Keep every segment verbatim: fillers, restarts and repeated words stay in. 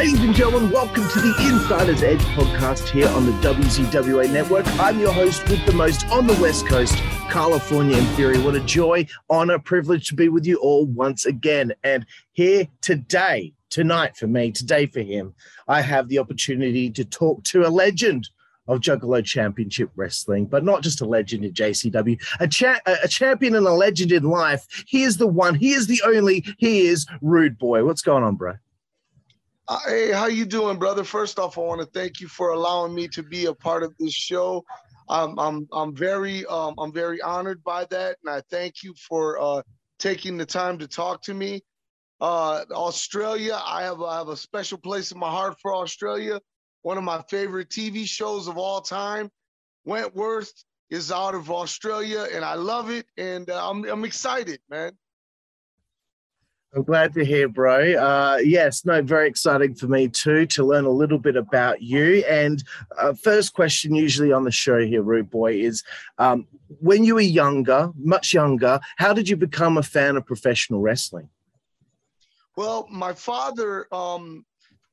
Ladies and gentlemen, welcome to the Insider's Edge podcast here on the W C W A Network. I'm your host with the most on the West Coast, California in theory. What a joy, honor, privilege to be with you all once again. And here today, tonight for me, today for him, I have the opportunity to talk to a legend of Juggalo Championship Wrestling, but not just a legend in J C W, a, cha- a champion and a legend in life. He is the one, he is the only, he is Rude Boy. What's going on, bro? Hey, how you doing, brother? First off, I want to thank you for allowing me to be a part of this show. I'm, I'm, I'm very, um, I'm very honored by that, and I thank you for uh, taking the time to talk to me. Uh, Australia, I have, I have a special place in my heart for Australia. One of my favorite T V shows of all time, Wentworth, is out of Australia, and I love it, and uh, I'm, I'm excited, man. I'm glad to hear, bro. Uh, yes, no, very exciting for me too to learn a little bit about you. And uh, first question usually on the show here, Rude Boy, is um, when you were younger, much younger, how did you become a fan of professional wrestling? Well, my father, um,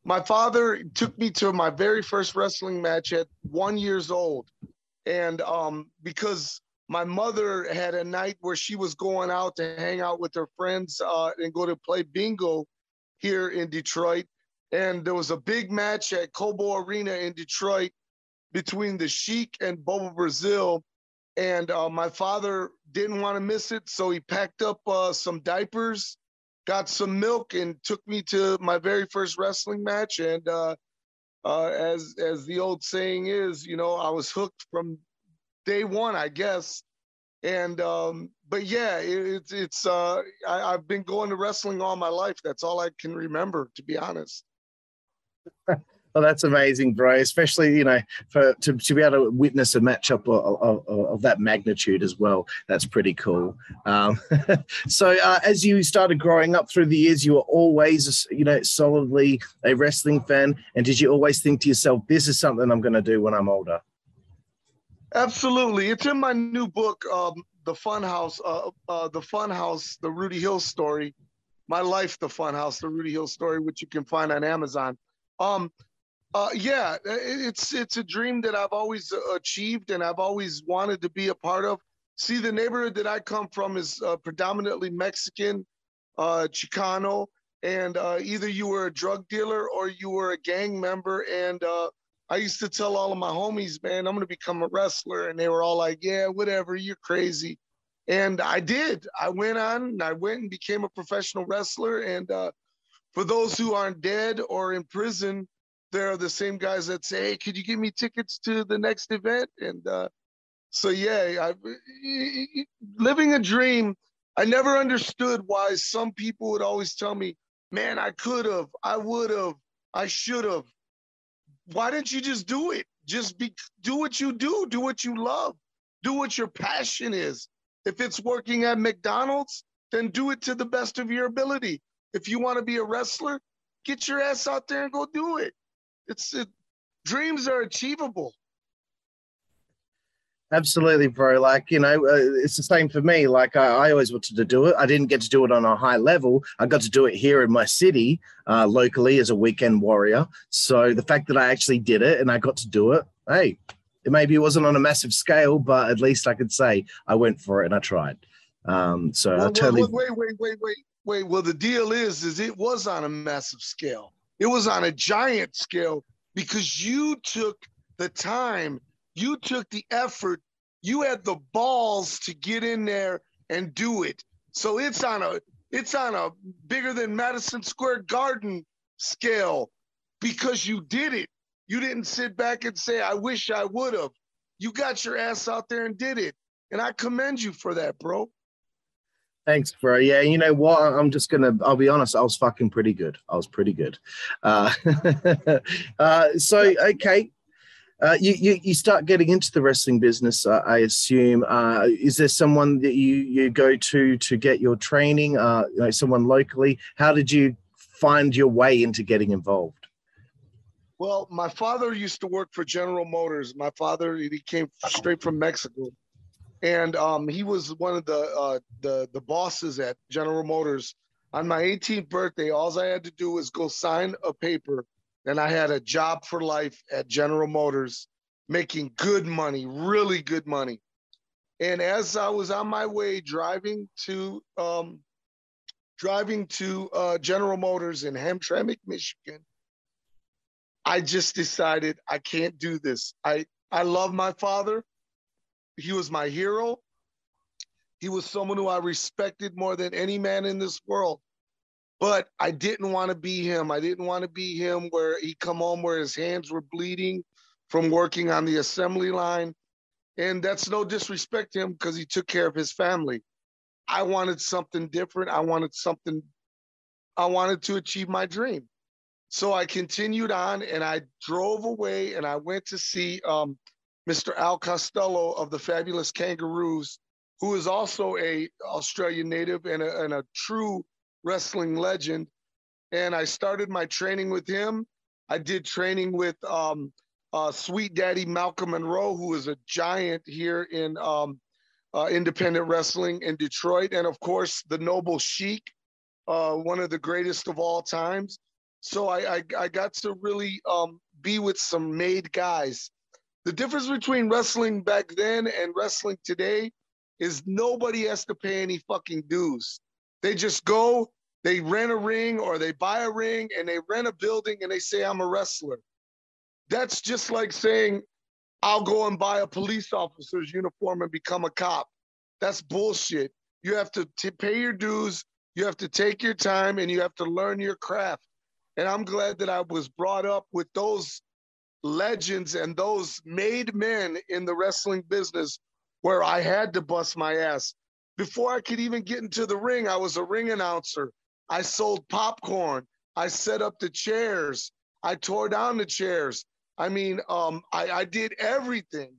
my father took me to my very first wrestling match at one years old, and um, because my mother had a night where she was going out to hang out with her friends uh, and go to play bingo here in Detroit. And there was a big match at Cobo Arena in Detroit between the Sheik and Bobo Brazil. And uh, my father didn't want to miss it, so he packed up uh, some diapers, got some milk, and took me to my very first wrestling match. And uh, uh, as, as the old saying is, you know, I was hooked from day one, I guess. And um but yeah, it, it's it's uh I, I've been going to wrestling all my life. That's all I can remember, to be honest. Well, that's amazing, bro, especially, you know, for to, to be able to witness a matchup of, of, of that magnitude as well. That's pretty cool. Um, so uh, as you started growing up through the years, you were always, you know, solidly a wrestling fan. And did you always think to yourself, this is something I'm going to do when I'm older? Absolutely. It's in my new book, um, The Funhouse, uh, uh, The Funhouse, The Rudy Hill Story, My Life, The Funhouse, The Rudy Hill Story, which you can find on Amazon. Um, uh, yeah, it's it's a dream that I've always achieved and I've always wanted to be a part of. See, the neighborhood that I come from is uh, predominantly Mexican, uh, Chicano, and uh, either you were a drug dealer or you were a gang member, and uh, I used to tell all of my homies, man, I'm going to become a wrestler. And they were all like, yeah, whatever, you're crazy. And I did. I went on and I went and became a professional wrestler. And uh, for those who aren't dead or in prison, they're the same guys that say, hey, could you give me tickets to the next event? And uh, so, yeah, I, living a dream. I never understood why some people would always tell me, man, I could have, I would have, I should have. Why didn't you just do it? Just be, do what you do, do what you love, do what your passion is. If it's working at McDonald's, then do it to the best of your ability. If you want to be a wrestler, get your ass out there and go do it. It's it, dreams are achievable. Absolutely, bro. Like, you know, uh, it's the same for me. Like, I, I always wanted to do it. I didn't get to do it on a high level. I got to do it here in my city, uh, locally, as a weekend warrior. So the fact that I actually did it and I got to do it, hey, it maybe wasn't on a massive scale, but at least I could say I went for it and I tried. Um, so well, I totally. Wait, wait, wait, wait, wait, wait. Well, the deal is, is it was on a massive scale. It was on a giant scale because you took the time. You took the effort, you had the balls to get in there and do it. So it's on a it's on a bigger than Madison Square Garden scale because you did it. You didn't sit back and say, I wish I would have. You got your ass out there and did it. And I commend you for that, bro. Thanks, bro. Yeah, you know what? I'm just going to, I'll be honest, I was fucking pretty good. I was pretty good. Uh, uh, so, okay. Uh, you, you you start getting into the wrestling business, uh, I assume. Uh, is there someone that you, you go to to get your training, uh, you know, someone locally? How did you find your way into getting involved? Well, my father used to work for General Motors. My father, he came straight from Mexico. And um, he was one of the, uh, the, the bosses at General Motors. On my eighteenth birthday, all I had to do was go sign a paper and I had a job for life at General Motors, making good money, really good money. And as I was on my way driving to um, driving to uh, General Motors in Hamtramck, Michigan, I just decided I can't do this. I, I love my father. He was my hero. He was someone who I respected more than any man in this world. But I didn't want to be him. I didn't want to be him where he'd come home where his hands were bleeding from working on the assembly line. And that's no disrespect to him because he took care of his family. I wanted something different. I wanted something, I wanted to achieve my dream. So I continued on and I drove away and I went to see um, Mister Al Costello of the Fabulous Kangaroos, who is also a Australian native and a, and a true wrestling legend. And I started my training with him. I did training with um, uh, Sweet Daddy Malcolm Monroe, who is a giant here in um, uh, independent wrestling in Detroit. And of course, the noble Sheik, uh, one of the greatest of all times. So I, I, I got to really um, be with some made guys. The difference between wrestling back then and wrestling today is nobody has to pay any fucking dues. They just go, they rent a ring or they buy a ring and they rent a building and they say, I'm a wrestler. That's just like saying, I'll go and buy a police officer's uniform and become a cop. That's bullshit. You have to t- pay your dues, you have to take your time, and you have to learn your craft. And I'm glad that I was brought up with those legends and those made men in the wrestling business where I had to bust my ass. Before I could even get into the ring, I was a ring announcer. I sold popcorn. I set up the chairs. I tore down the chairs. I mean, um, I, I did everything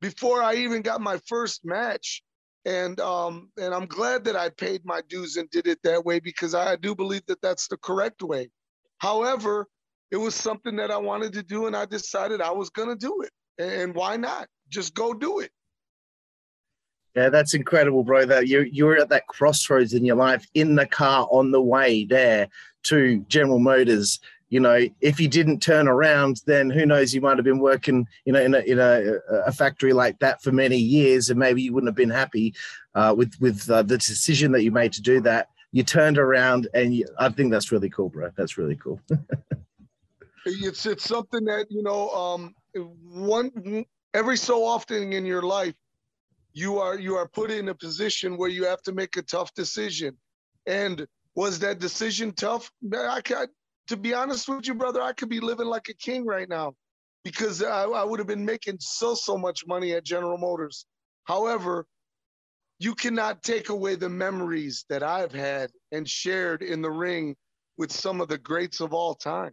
before I even got my first match. And, um, and I'm glad that I paid my dues and did it that way because I do believe that that's the correct way. However, it was something that I wanted to do and I decided I was going to do it. And why not? Just go do it. Yeah, that's incredible, bro. That you you were at that crossroads in your life, in the car on the way there to General Motors. You know, if you didn't turn around, then who knows? You might have been working, you know, in a in a, a factory like that for many years, and maybe you wouldn't have been happy uh, with with uh, the decision that you made to do that. You turned around, and you, I think that's really cool, bro. That's really cool. it's it's something that you know, um, one every so often in your life. You are you are put in a position where you have to make a tough decision. And was that decision tough? I could, to be honest with you, brother, I could be living like a king right now because I, I would have been making so, so much money at General Motors. However, you cannot take away the memories that I've had and shared in the ring with some of the greats of all time.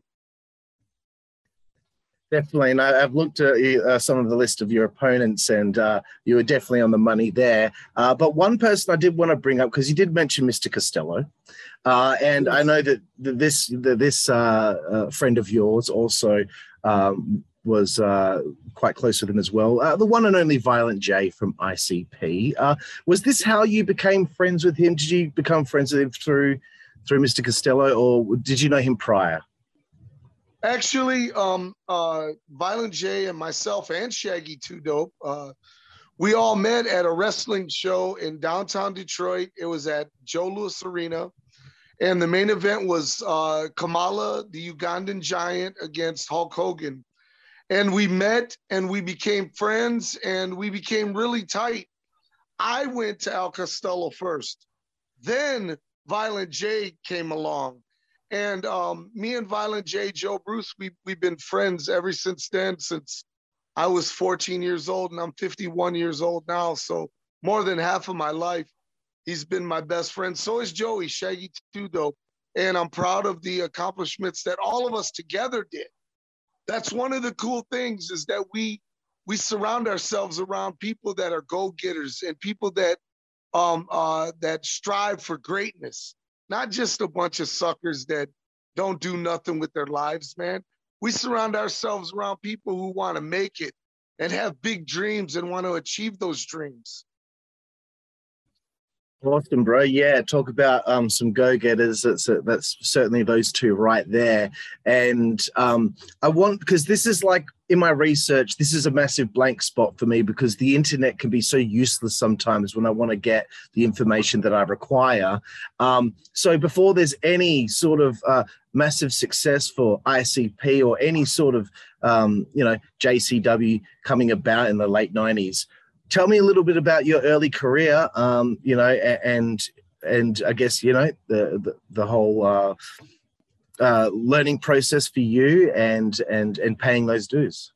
Definitely, and I, I've looked at uh, some of the list of your opponents, and uh, you were definitely on the money there. Uh, but one person I did want to bring up, because you did mention Mister Costello, uh, and I know that this that this uh, uh, friend of yours also um, was uh, quite close with him as well, uh, the one and only Violent J from I C P. Uh, was this how you became friends with him? Did you become friends with him through, through Mister Costello, or did you know him prior? Actually, um, uh, Violent J and myself and Shaggy Too Dope, uh, we all met at a wrestling show in downtown Detroit. It was at Joe Louis Arena. And the main event was uh, Kamala, the Ugandan giant, against Hulk Hogan. And we met and we became friends and we became really tight. I went to Al Costello first. Then Violent J came along. And um, me and Violent J, Joe Bruce, we, we've been friends ever since then, since I was fourteen years old and I'm fifty-one years old now. So more than half of my life, he's been my best friend. So is Joey, Shaggy Too Dope. And I'm proud of the accomplishments that all of us together did. That's one of the cool things is that we we surround ourselves around people that are go-getters and people that um, uh, that strive for greatness. Not just a bunch of suckers that don't do nothing with their lives, man. We surround ourselves around people who want to make it and have big dreams and want to achieve those dreams. Awesome, bro. Yeah, talk about um, some go-getters. That's a, that's certainly those two right there. And um, I want, because this is like, in my research, this is a massive blank spot for me, because the internet can be so useless sometimes when I want to get the information that I require. Um, so before there's any sort of uh, massive success for I C P or any sort of, um, you know, J C W coming about in the late nineties, tell me a little bit about your early career, um, you know, and and I guess, you know, the the, the whole uh, uh, learning process for you and and and paying those dues.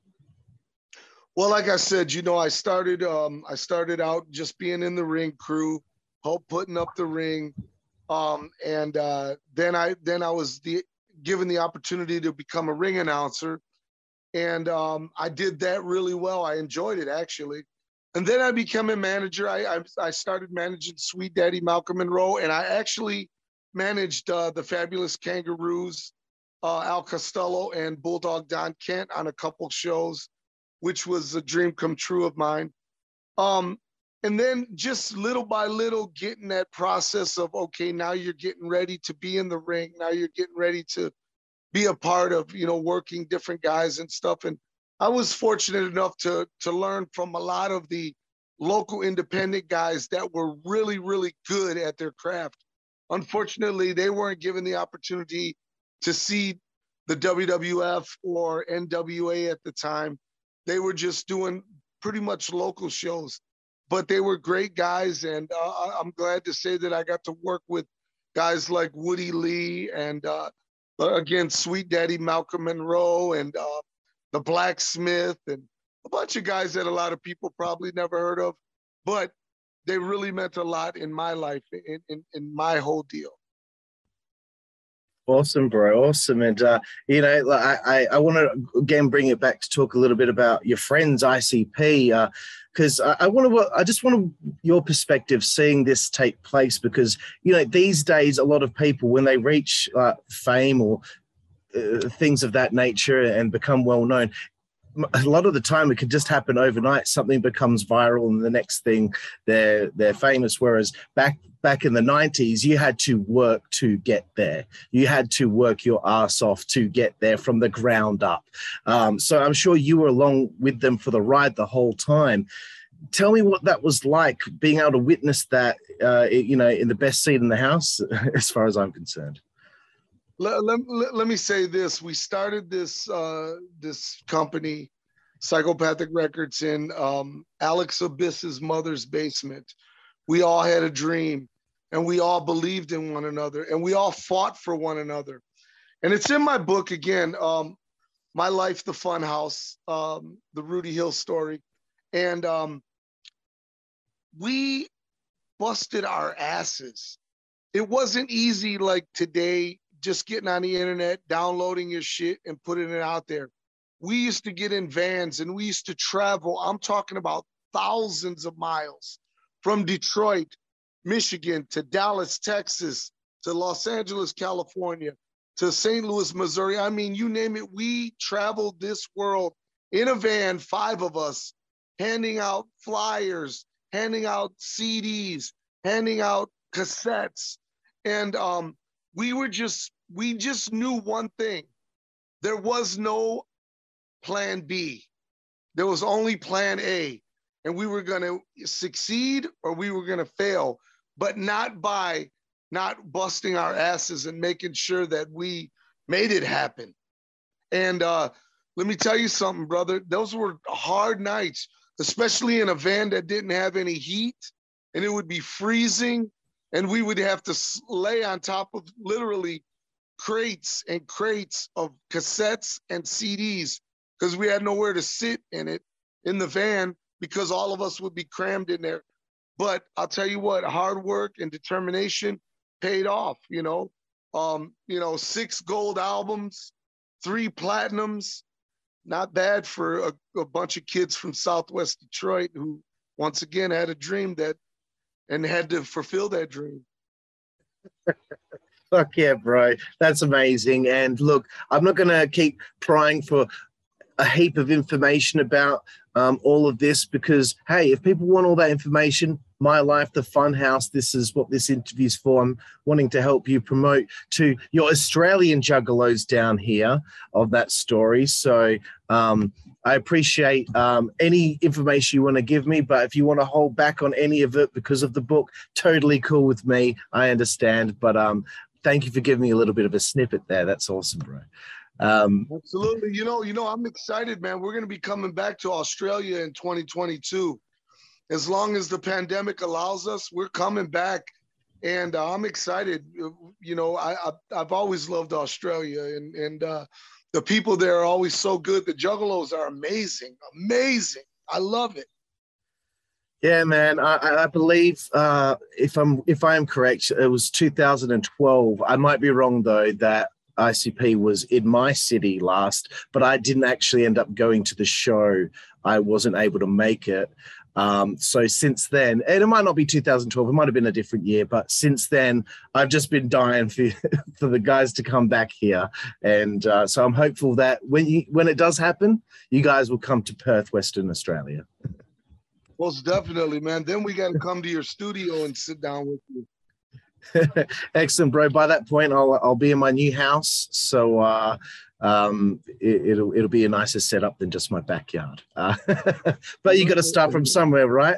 Well, like I said, you know, I started um, I started out just being in the ring crew, help putting up the ring, um, and uh, then I then I was the, given the opportunity to become a ring announcer, and um, I did that really well. I enjoyed it, actually. And then I became a manager. I, I, I started managing Sweet Daddy Malcolm Monroe, and I actually managed uh, the Fabulous Kangaroos, uh, Al Costello, and Bulldog Don Kent on a couple shows, which was a dream come true of mine. Um, and then just little by little getting that process of, okay, now you're getting ready to be in the ring. Now you're getting ready to be a part of, you know, working different guys and stuff. And I was fortunate enough to, to learn from a lot of the local independent guys that were really, really good at their craft. Unfortunately, they weren't given the opportunity to see the W W F or N W A at the time. They were just doing pretty much local shows, but they were great guys. And uh, I'm glad to say that I got to work with guys like Woody Lee and, uh, again, Sweet Daddy Malcolm Monroe and uh, the Blacksmith, and a bunch of guys that a lot of people probably never heard of, but they really meant a lot in my life, in, in, in my whole deal. Awesome, bro. Awesome. And, uh, you know, I, I, I want to, again, bring it back to talk a little bit about your friends, I C P, uh, because I, I want to, I just want your perspective seeing this take place, because, you know, these days, a lot of people, when they reach uh, fame or Uh, things of that nature and become well known, a lot of the time it can just happen overnight. Something becomes viral and the next thing they're they're famous, whereas back back in the nineties you had to work to get there. You had to work your ass off to get there from the ground up. Um, so I'm sure you were along with them for the ride the whole time. Tell me what that was like, being able to witness that, uh, you know, in the best seat in the house as far as I'm concerned. Let, let, let me say this. We started this uh, this company, Psychopathic Records, in um, Alex Abyss's mother's basement. We all had a dream, and we all believed in one another, and we all fought for one another. And it's in my book, again, um, My Life, The Funhouse, um, the Rudy Hill story. And um, we busted our asses. It wasn't easy like today, just getting on the internet, downloading your shit and putting it out there. We used to get in vans and we used to travel. I'm talking about thousands of miles, from Detroit, Michigan, to Dallas, Texas, to Los Angeles, California, to Saint Louis, Missouri. I mean, you name it. We traveled this world in a van, five of us, handing out flyers, handing out C Ds, handing out cassettes. And um, we were just, we just knew one thing. There was no plan B. There was only plan A. And we were gonna succeed or we were gonna fail, but not by not busting our asses and making sure that we made it happen. And uh, let me tell you something, brother. Those were hard nights, especially in a van that didn't have any heat, and it would be freezing. And we would have to lay on top of literally crates and crates of cassettes and C Ds, because we had nowhere to sit in it, in the van, because all of us would be crammed in there. But I'll tell you what, hard work and determination paid off, you know. Um, you know, six gold albums, three platinums, not bad for a, a bunch of kids from Southwest Detroit who, once again, had a dream that, and had to fulfill that dream. Fuck yeah, bro. That's amazing. And look, I'm not going to keep prying for a heap of information about um, all of this, because, hey, if people want all that information, My Life, The Funhouse. This is what this interview's for. I'm wanting to help you promote to your Australian juggalos down here of that story. So um, I appreciate um, any information you want to give me, but if you want to hold back on any of it because of the book, totally cool with me. I understand, but um, thank you for giving me a little bit of a snippet there. That's awesome, bro. Um, Absolutely. You know, you know, I'm excited, man. We're going to be coming back to Australia in twenty twenty-two. As long as the pandemic allows us, we're coming back, and uh, I'm excited. You know, I, I, I've always loved Australia, and, and uh, the people there are always so good. The juggalos are amazing, amazing. I love it. Yeah, man. I, I believe uh, if I'm if I am correct, it was two thousand twelve. I might be wrong though. That I C P was in my city last, but I didn't actually end up going to the show. I wasn't able to make it. Um, so since then, and it might not be two thousand twelve, it might have been a different year, but since then, I've just been dying for, for the guys to come back here. And uh, so I'm hopeful that when you, when it does happen, you guys will come to Perth, Western Australia. Most definitely, man. Then we got to come to your studio and sit down with you. Excellent, bro. By that point, I'll, I'll be in my new house. So, uh, um it, it'll it'll be a nicer setup than just my backyard, uh, but you got to start from somewhere, right?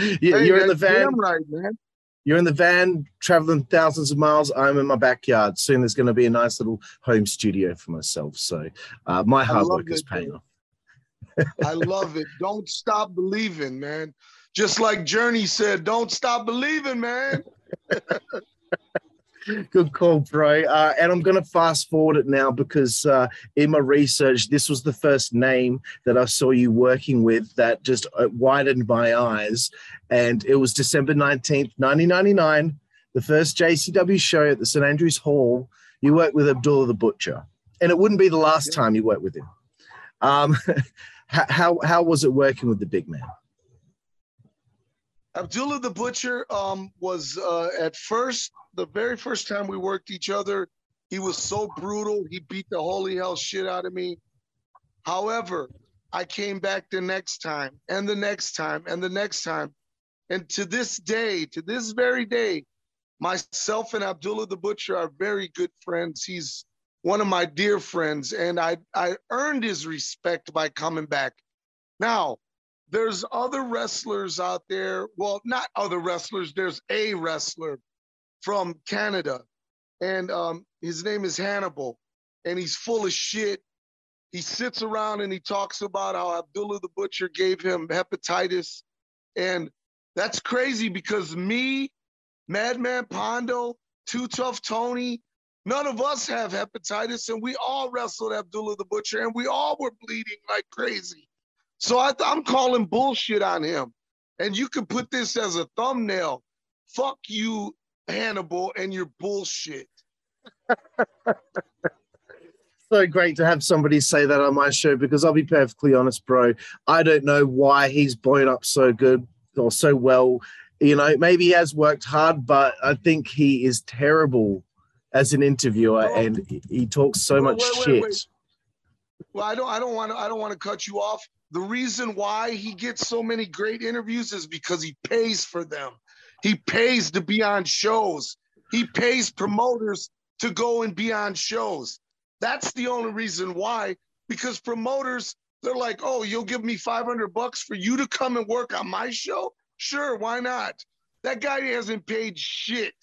you, hey, you're in the van, right, man. You're in the van traveling thousands of miles. I'm in my backyard. Soon there's going to be a nice little home studio for myself. So uh, my hard work is paying off. I love it. Don't stop believing, man. Just like Journey said, don't stop believing, man. Good call, bro. Uh, and I'm going to fast forward it now because uh, in my research, this was the first name that I saw you working with that just widened my eyes. And it was December nineteenth, nineteen ninety-nine, the first J C W show at the Saint Andrews Hall. You worked with Abdullah the Butcher, and it wouldn't be the last time you worked with him. Um, how, how was it working with the big man? Abdullah the Butcher um, was uh, at first, the very first time we worked each other, he was so brutal. He beat the holy hell shit out of me. However, I came back the next time and the next time and the next time. And to this day, to this very day, myself and Abdullah the Butcher are very good friends. He's one of my dear friends, and I, I earned his respect by coming back. Now, there's other wrestlers out there. Well, not other wrestlers. There's a wrestler from Canada, and um, his name is Hannibal, and he's full of shit. He sits around and he talks about how Abdullah the Butcher gave him hepatitis, and that's crazy because me, Madman Pondo, Too Tough Tony, none of us have hepatitis, and we all wrestled Abdullah the Butcher, and we all were bleeding like crazy. So I, I'm calling bullshit on him. And you can put this as a thumbnail. Fuck you, Hannibal, and your bullshit. So great to have somebody say that on my show, because I'll be perfectly honest, bro. I don't know why he's blown up so good or so well. You know, maybe he has worked hard, but I think he is terrible as an interviewer, oh, and he, he talks so wait, much wait, shit. Wait, wait. Well, I don't I don't want to I don't want to cut you off. The reason why he gets so many great interviews is because he pays for them. He pays to be on shows. He pays promoters to go and be on shows. That's the only reason why, because promoters, they're like, oh, you'll give me five hundred bucks for you to come and work on my show? Sure, why not? That guy hasn't paid shit.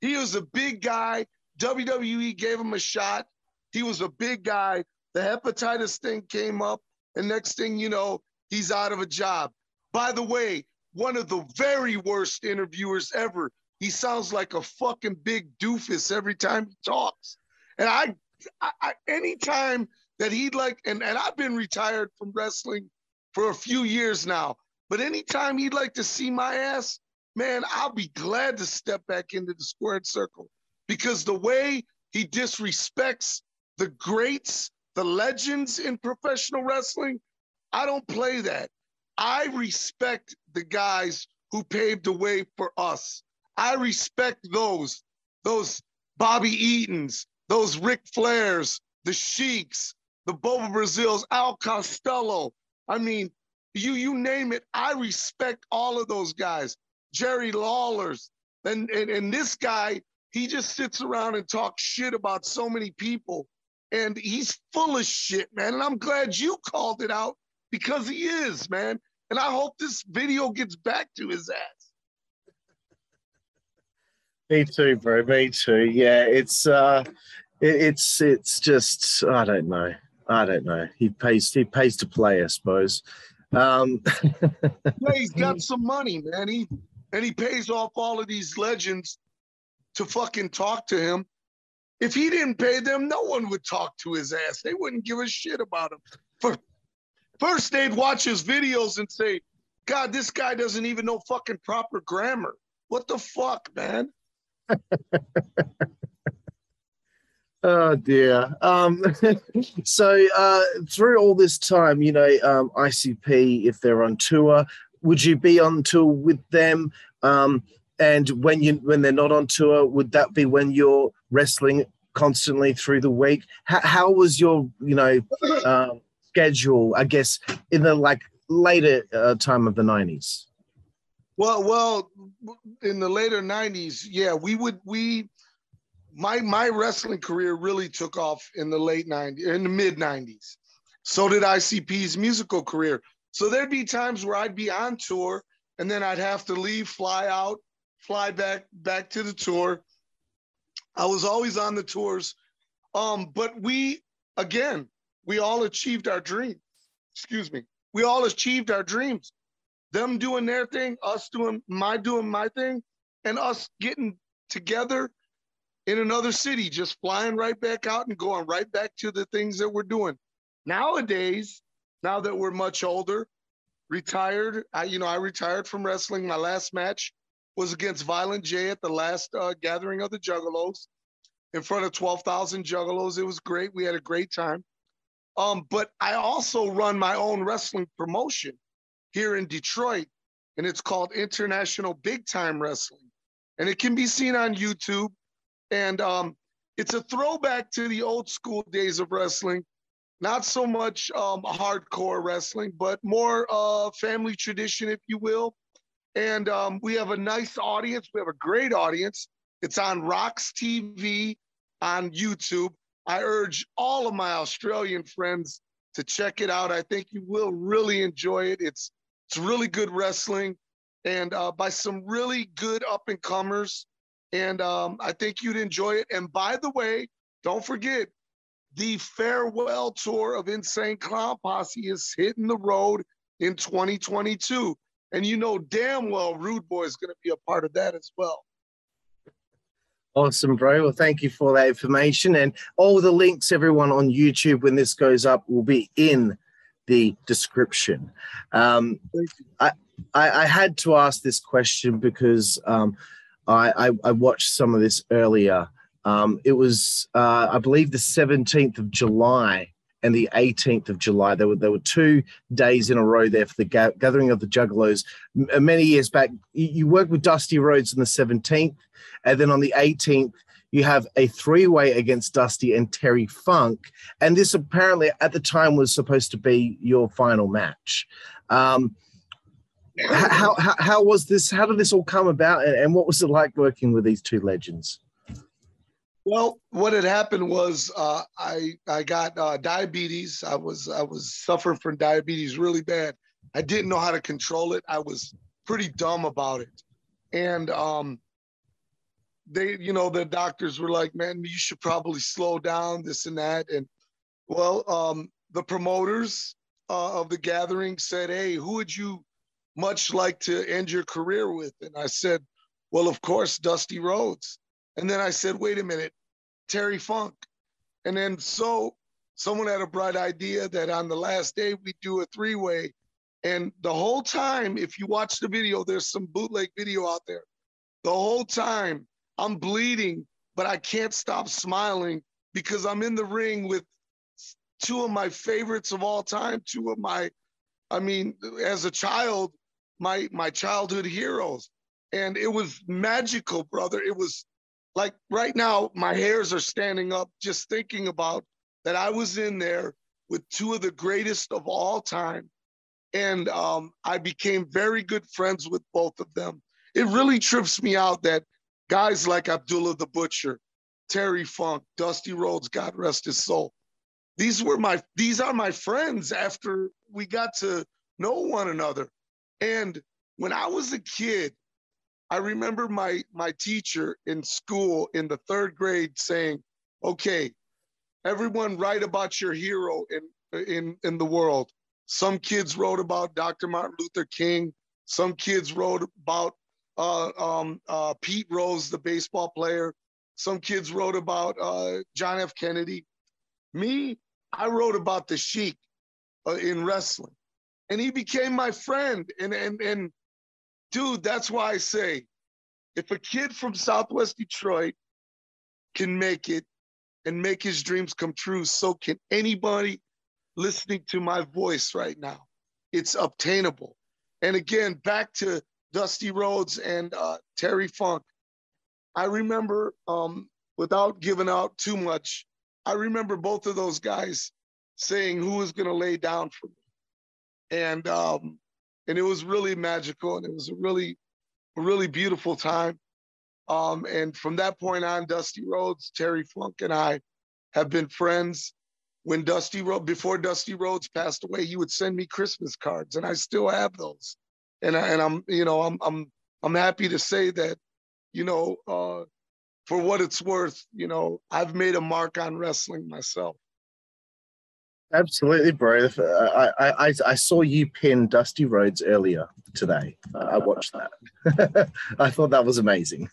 He was a big guy. W W E gave him a shot. He was a big guy. The hepatitis thing came up. And next thing you know, he's out of a job. By the way, one of the very worst interviewers ever. He sounds like a fucking big doofus every time he talks. And I, I anytime that he'd like, and, and I've been retired from wrestling for a few years now, but anytime he'd like to see my ass, man, I'll be glad to step back into the squared circle, because the way he disrespects the greats, the legends in professional wrestling, I don't play that. I respect the guys who paved the way for us. I respect those, those Bobby Eatons, those Ric Flairs, the Sheiks, the Bobo Brazils, Al Costello. I mean, you, you name it, I respect all of those guys. Jerry Lawler's. And, and, and this guy, he just sits around and talks shit about so many people. And he's full of shit, man. And I'm glad you called it out because he is, man. And I hope this video gets back to his ass. Me too, bro. Me too. Yeah, it's uh, it, it's it's just I don't know. I don't know. He pays. He pays to play, I suppose. Um, yeah, he's got some money, man. He and he pays off all of these legends to fucking talk to him. If he didn't pay them, no one would talk to his ass. They wouldn't give a shit about him. For, first, they'd watch his videos and say, God, this guy doesn't even know fucking proper grammar. What the fuck, man? Oh, dear. Um, so uh, through all this time, you know, um, I C P, if they're on tour, would you be on tour with them? Um, and when you when they're not on tour, would that be when you're wrestling constantly through the week? How, how was your, you know, uh, schedule, I guess, in the like later uh, time of the nineties? Well, well, in the later nineties, yeah, we would, we, my, my wrestling career really took off in the late nineties, in the mid nineties. So did I C P's musical career. So there'd be times where I'd be on tour and then I'd have to leave, fly out, fly back, back to the tour. I was always on the tours, um, but we, again, we all achieved our dreams. Excuse me. We all achieved our dreams. Them doing their thing, us doing my doing my thing, and us getting together in another city, just flying right back out and going right back to the things that we're doing. Nowadays, now that we're much older, retired, I, you know, I retired from wrestling. My last match was against Violent J at the last uh, gathering of the Juggalos in front of twelve thousand Juggalos. It was great. We had a great time. Um, but I also run my own wrestling promotion here in Detroit, and it's called International Big Time Wrestling. And it can be seen on YouTube. And um, it's a throwback to the old school days of wrestling. Not so much um, hardcore wrestling, but more uh, family tradition, if you will. And um, we have a nice audience. We have a great audience. It's on Rox T V, on YouTube. I urge all of my Australian friends to check it out. I think you will really enjoy it. It's it's really good wrestling, and uh, by some really good up-and-comers. And um, I think you'd enjoy it. And by the way, don't forget, the farewell tour of Insane Clown Posse is hitting the road in twenty twenty-two. And you know damn well Rude Boy is going to be a part of that as well. Awesome, bro. Well, thank you for that information. And all the links, everyone on YouTube, when this goes up, will be in the description. Um, I, I, I had to ask this question because um, I, I, I watched some of this earlier. Um, it was, uh, I believe, the seventeenth of July. And the eighteenth of July, there were there were two days in a row there for the ga gathering of the Juggalos. M many years back, you, you worked with Dusty Rhodes on the seventeenth, and then on the eighteenth, you have a three-way against Dusty and Terry Funk. And this apparently at the time was supposed to be your final match. Um, how, how how was this? How did this all come about? And, and what was it like working with these two legends? Well, what had happened was uh, I I got uh, diabetes. I was I was suffering from diabetes really bad. I didn't know how to control it. I was pretty dumb about it, and um, they you know the doctors were like, man, you should probably slow down, this and that. And well, um, the promoters uh, of the gathering said, hey, who would you much like to end your career with? And I said, well, of course, Dusty Rhodes. And then I said, wait a minute, Terry Funk. And then so someone had a bright idea that on the last day we do a three-way. And the whole time, if you watch the video, there's some bootleg video out there. The whole time I'm bleeding, but I can't stop smiling because I'm in the ring with two of my favorites of all time, two of my, I mean, as a child, my, my childhood heroes. And it was magical, brother. It was like right now, my hairs are standing up just thinking about that I was in there with two of the greatest of all time. And um, I became very good friends with both of them. it really trips me out that guys like Abdullah the Butcher, Terry Funk, Dusty Rhodes, God rest his soul, these were my, these are my friends after we got to know one another. And when I was a kid, I remember my, my teacher in school in the third grade saying, okay, everyone write about your hero in, in, in the world. Some kids wrote about Doctor Martin Luther King. Some kids wrote about uh, um, uh, Pete Rose, the baseball player. Some kids wrote about uh, John F. Kennedy. Me, I wrote about the Sheik uh, in wrestling. And he became my friend. And, and, and dude, that's why I say, if a kid from Southwest Detroit can make it and make his dreams come true, so can anybody listening to my voice right now. It's obtainable. And again, back to Dusty Rhodes and uh, Terry Funk. I remember, um, without giving out too much, I remember both of those guys saying, who is going to lay down for me? And um, and it was really magical, and it was a really, really beautiful time. Um, and from that point on, Dusty Rhodes, Terry Funk, and I have been friends. When Dusty Rhodes, before Dusty Rhodes passed away, he would send me Christmas cards, and I still have those. And I, and I'm, you know, I'm I'm I'm happy to say that, you know, uh, for what it's worth, you know, I've made a mark on wrestling myself. Absolutely, bro. I, I I saw you pin Dusty Rhodes earlier today. I watched that. I thought that was amazing.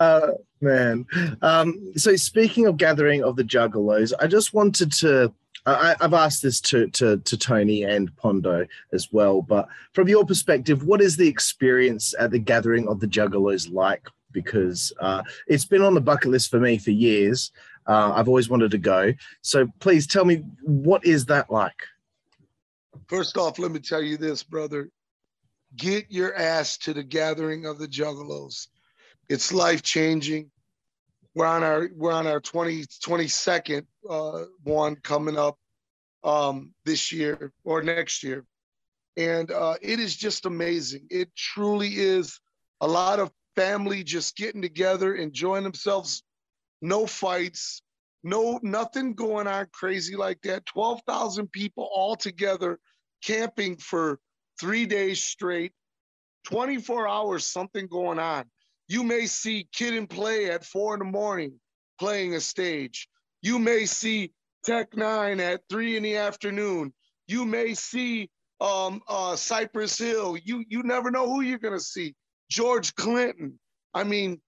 uh, man. Um, so speaking of gathering of the Juggalos, I just wanted to, I, I've asked this to, to, to Tony and Pondo as well, but from your perspective, what is the experience at the gathering of the Juggalos like? Because uh, it's been on the bucket list for me for years. Uh, I've always wanted to go. So please tell me, what is that like? First off, let me tell you this, brother. Get your ass to the gathering of the Juggalos. It's life-changing. We're on our we're on our twenty, twenty-second uh, one coming up um, this year or next year. And uh, it is just amazing. It truly is a lot of family just getting together, enjoying themselves. No fights, no nothing going on crazy like that. twelve thousand people all together camping for three days straight, twenty-four hours, something going on. You may see Kid and Play at four in the morning playing a stage. You may see Tech Nine at three in the afternoon. You may see um, uh, Cypress Hill. You, you never know who you're gonna see. George Clinton, I mean,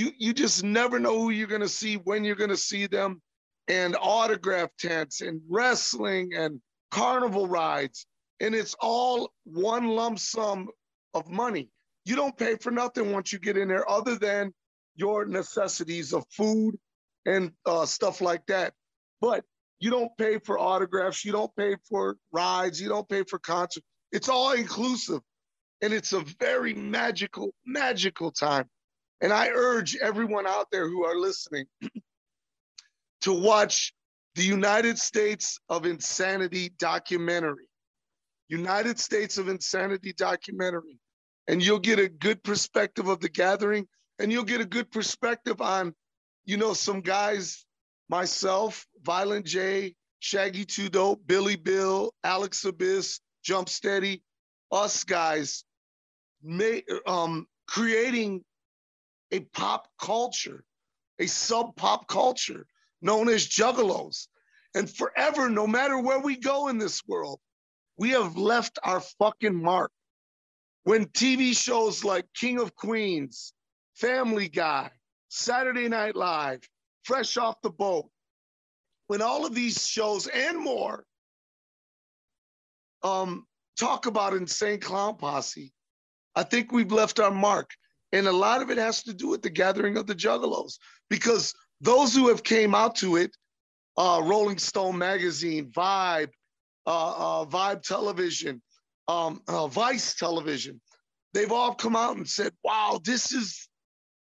You you just never know who you're going to see, when you're going to see them, and autograph tents and wrestling and carnival rides. And it's all one lump sum of money. You don't pay for nothing once you get in there other than your necessities of food and uh, stuff like that. But you don't pay for autographs. You don't pay for rides. You don't pay for concerts. It's all inclusive. And it's a very magical, magical time. And I urge everyone out there who are listening to watch the United States of Insanity documentary, United States of Insanity documentary, and you'll get a good perspective of the gathering, and you'll get a good perspective on, you know, some guys, myself, Violent J, Shaggy Too Dope, Billy Bill, Alex Abyss, Jump Steady, us guys, may, um, creating a pop culture, a sub-pop culture known as Juggalos. And forever, no matter where we go in this world, we have left our fucking mark. When T V shows like King of Queens, Family Guy, Saturday Night Live, Fresh Off the Boat, when all of these shows and more um, talk about Insane Clown Posse, I think we've left our mark. And a lot of it has to do with the gathering of the Juggalos, because those who have came out to it, uh, Rolling Stone Magazine, Vibe, uh, uh, Vibe Television, um, uh, Vice Television, they've all come out and said, wow, this is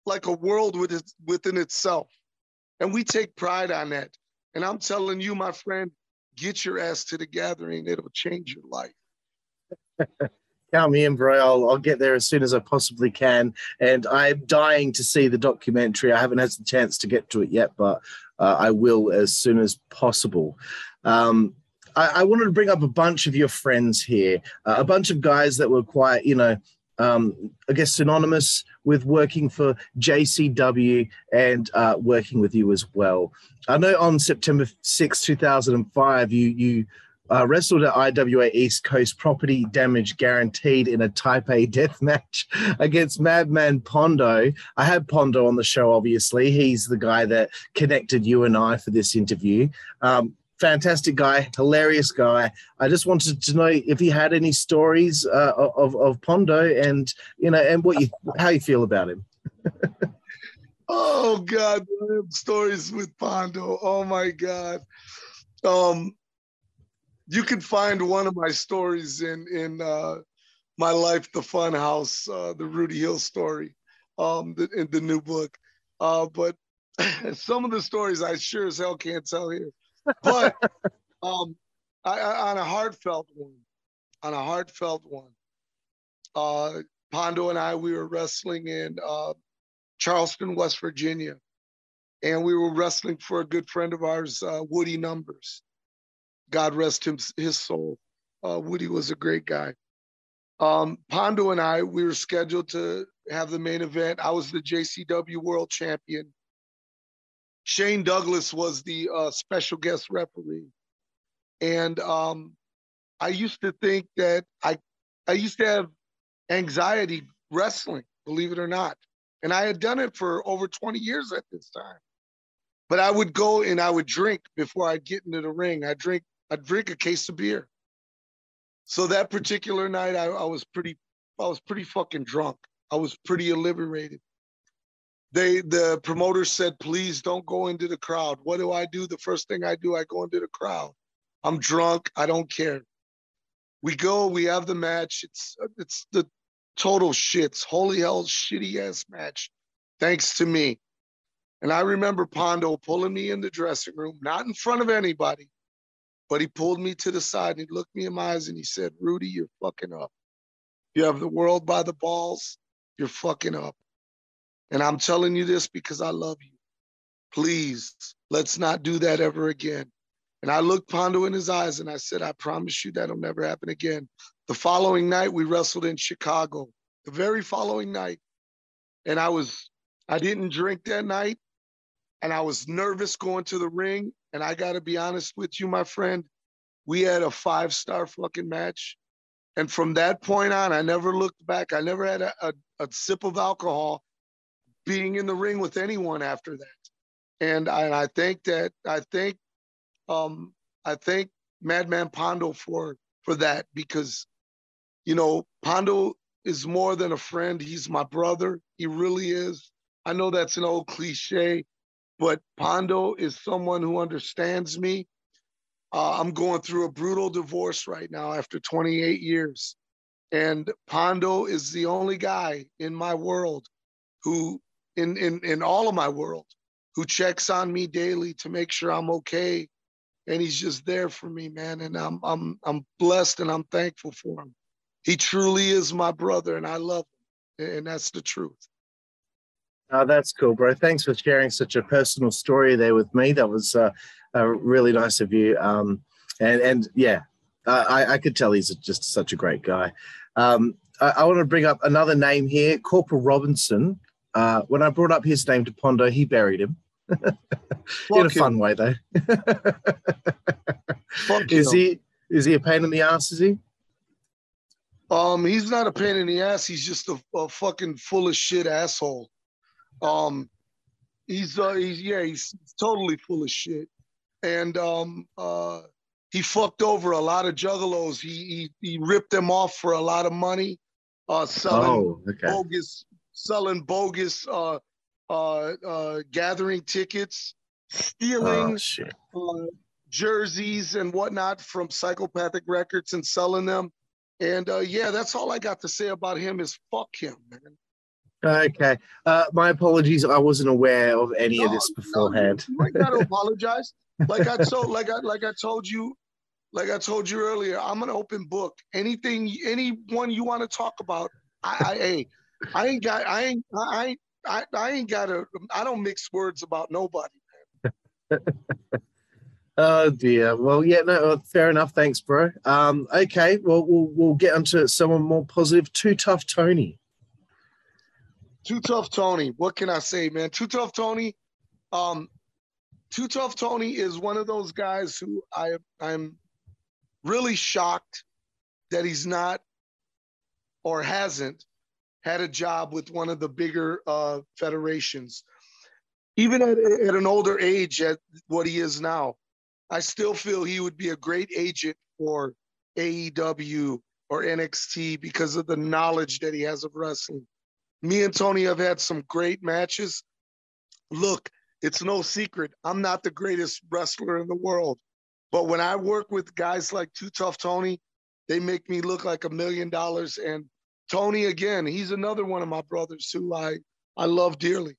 like a world with it, within itself. And we take pride on that. And I'm telling you, my friend, get your ass to the gathering. It'll change your life. Count me in, bro. I'll, I'll get there as soon as I possibly can. And I'm dying to see the documentary. I haven't had the chance to get to it yet, but uh, I will as soon as possible. Um, I, I wanted to bring up a bunch of your friends here, uh, a bunch of guys that were quite, you know, um, I guess synonymous with working for J C W and uh, working with you as well. I know on September sixth, two thousand five, you, you, Uh, wrestled at I W A East Coast Property Damage Guaranteed in a Type A death match against Madman Pondo. I had Pondo on the show, obviously. He's the guy that connected you and I for this interview. Um, fantastic guy, hilarious guy. I just wanted to know if he had any stories uh, of, of Pondo and, you know, and what you, how you feel about him. Oh, God, stories with Pondo. Oh, my God. Um. You can find one of my stories in in uh, my life, The Funhouse, uh, the Rudy Hill story, um, the, in the new book. Uh, but some of the stories I sure as hell can't tell here. But um, I, I, on a heartfelt one, on a heartfelt one, uh, Pondo and I, we were wrestling in uh, Charleston, West Virginia, and we were wrestling for a good friend of ours, uh, Woody Numbers. God rest him, his soul. Uh, Woody was a great guy. Um, Pondo and I, we were scheduled to have the main event. I was the J C W World Champion. Shane Douglas was the uh, special guest referee. And um, I used to think that I, I used to have anxiety wrestling, believe it or not. And I had done it for over twenty years at this time. But I would go and I would drink before I'd get into the ring. I'd drink I'd drink a case of beer. So that particular night, I, I was pretty, I was pretty fucking drunk. I was pretty inebriated. They, the promoter said, please don't go into the crowd. What do I do? The first thing I do, I go into the crowd. I'm drunk. I don't care. We go, we have the match. It's, it's the total shits, holy hell, shitty ass match. Thanks to me. And I remember Pondo pulling me in the dressing room, not in front of anybody, but he pulled me to the side and he looked me in my eyes and he said, Rudy, you're fucking up. You have the world by the balls, you're fucking up. And I'm telling you this because I love you. Please, let's not do that ever again. And I looked Pondo in his eyes and I said, I promise you that'll never happen again. The following night, we wrestled in Chicago, the very following night. And I was, I didn't drink that night. And I was nervous going to the ring. And I got to be honest with you, my friend, we had a five-star fucking match. And from that point on, I never looked back. I never had a, a, a sip of alcohol being in the ring with anyone after that. And I, and I think that, I think, um, I thank Madman Pondo for, for that because, you know, Pondo is more than a friend. He's my brother. He really is. I know that's an old cliche. But Pondo is someone who understands me. Uh, I'm going through a brutal divorce right now after twenty-eight years. And Pondo is the only guy in my world who, in, in, in all of my world, who checks on me daily to make sure I'm okay. And he's just there for me, man. And I'm, I'm, I'm blessed and I'm thankful for him. He truly is my brother and I love him. And that's the truth. Oh, that's cool, bro. Thanks for sharing such a personal story there with me. That was uh, uh, really nice of you. Um, and, and yeah, I, I could tell he's just such a great guy. Um, I, I want to bring up another name here, Corporal Robinson. Uh, when I brought up his name to Pondo, he buried him. In a fun way, though. Is he, is he a pain in the ass, is he? Um, he's not a pain in the ass. He's just a, a fucking full of shit asshole. Um, he's, uh, he's, yeah, he's totally full of shit. And, um, uh, he fucked over a lot of juggalos. He, he, he ripped them off for a lot of money, uh, selling oh, okay. bogus, selling bogus, uh, uh, uh, gathering tickets, stealing, oh, uh, jerseys and whatnot from Psychopathic Records and selling them. And, uh, yeah, that's all I got to say about him is fuck him, man. Okay. Uh, my apologies. I wasn't aware of any no, of this beforehand. No, you ain't got to apologize. Like I told, like I, like I told you, Like I told you earlier, I'm an open book. Anything, anyone you want to talk about, I, I, I ain't got, I ain't, I, I, I ain't got a, I don't mix words about nobody, man. Oh dear. Well, yeah, no, fair enough. Thanks, bro. Um, okay. Well, we'll we'll get onto someone more positive. Too Tough Tony. Too Tough Tony. What can I say, man? Too Tough Tony. Um, Too Tough Tony is one of those guys who I I'm really shocked that he's not or hasn't had a job with one of the bigger uh, federations. Even at, at an older age, at what he is now, I still feel he would be a great agent for A E W or N X T because of the knowledge that he has of wrestling. Me and Tony have had some great matches. Look, it's no secret, I'm not the greatest wrestler in the world. But when I work with guys like Too Tough Tony, they make me look like a million dollars. And Tony, again, he's another one of my brothers who I, I love dearly.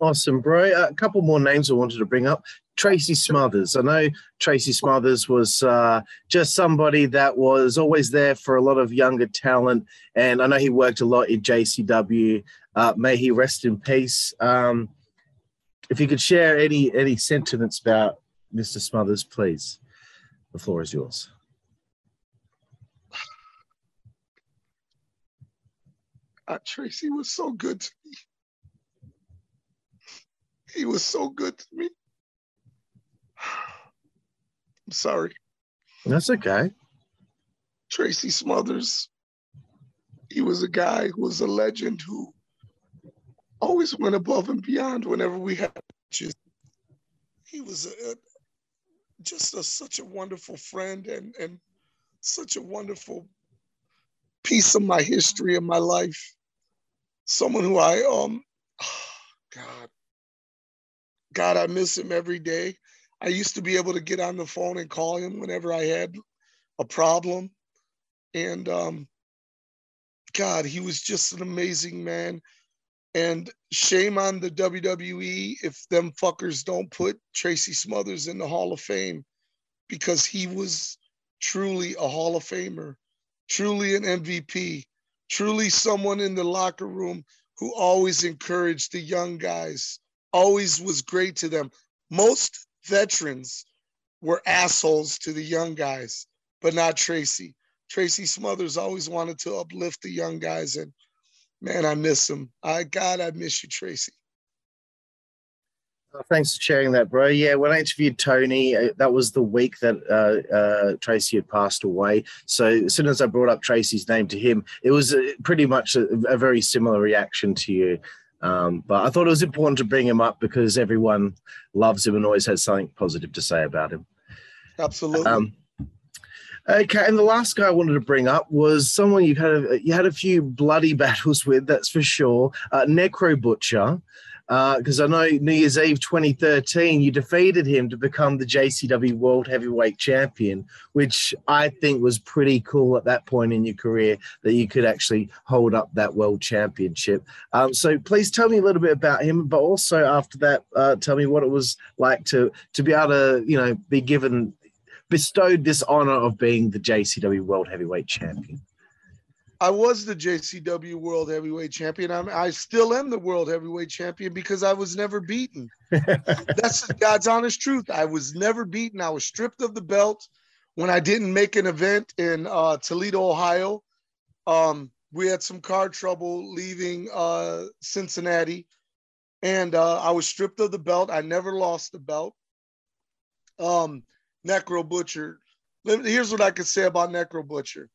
Awesome, bro. Uh, a couple more names I wanted to bring up. Tracy Smothers. I know Tracy Smothers was uh, just somebody that was always there for a lot of younger talent. And I know he worked a lot in J C W. Uh, may he rest in peace. Um, if you could share any, any sentiments about Mister Smothers, please. The floor is yours. Uh, Tracy was so good to me. He was so good to me. I'm sorry. That's okay. Tracy Smothers, he was a guy who was a legend who always went above and beyond whenever we had matches. He was a, just a, such a wonderful friend and, and such a wonderful piece of my history of my life. Someone who I, um, oh God, God, I miss him every day. I used to be able to get on the phone and call him whenever I had a problem. And um, God, he was just an amazing man. And shame on the W W E if them fuckers don't put Tracy Smothers in the Hall of Fame, because he was truly a Hall of Famer, truly an M V P, truly someone in the locker room who always encouraged the young guys, always was great to them. Most veterans were assholes to the young guys, but not Tracy. Tracy Smothers always wanted to uplift the young guys, and man, I miss him. I God, I miss you, Tracy. Oh, thanks for sharing that, bro. Yeah, when I interviewed Tony, that was the week that uh, uh, Tracy had passed away. So as soon as I brought up Tracy's name to him, it was a, pretty much a, a very similar reaction to you. Um, but I thought it was important to bring him up because everyone loves him and always has something positive to say about him. Absolutely. Um, okay, and the last guy I wanted to bring up was someone you've had a, you had a few bloody battles with, that's for sure, uh, Necro Butcher, because uh, I know New Year's Eve twenty thirteen, you defeated him to become the J C W World Heavyweight Champion, which I think was pretty cool at that point in your career that you could actually hold up that World Championship. Um, so please tell me a little bit about him, but also after that, uh, tell me what it was like to to be able to, you know, be given, bestowed this honor of being the J C W World Heavyweight Champion. I was the J C W World Heavyweight Champion. I'm, I still am the World Heavyweight Champion because I was never beaten. That's God's honest truth. I was never beaten. I was stripped of the belt when I didn't make an event in uh, Toledo, Ohio. Um, we had some car trouble leaving uh, Cincinnati, and uh, I was stripped of the belt. I never lost the belt. Um, Necro Butcher. Here's what I could say about Necro Butcher.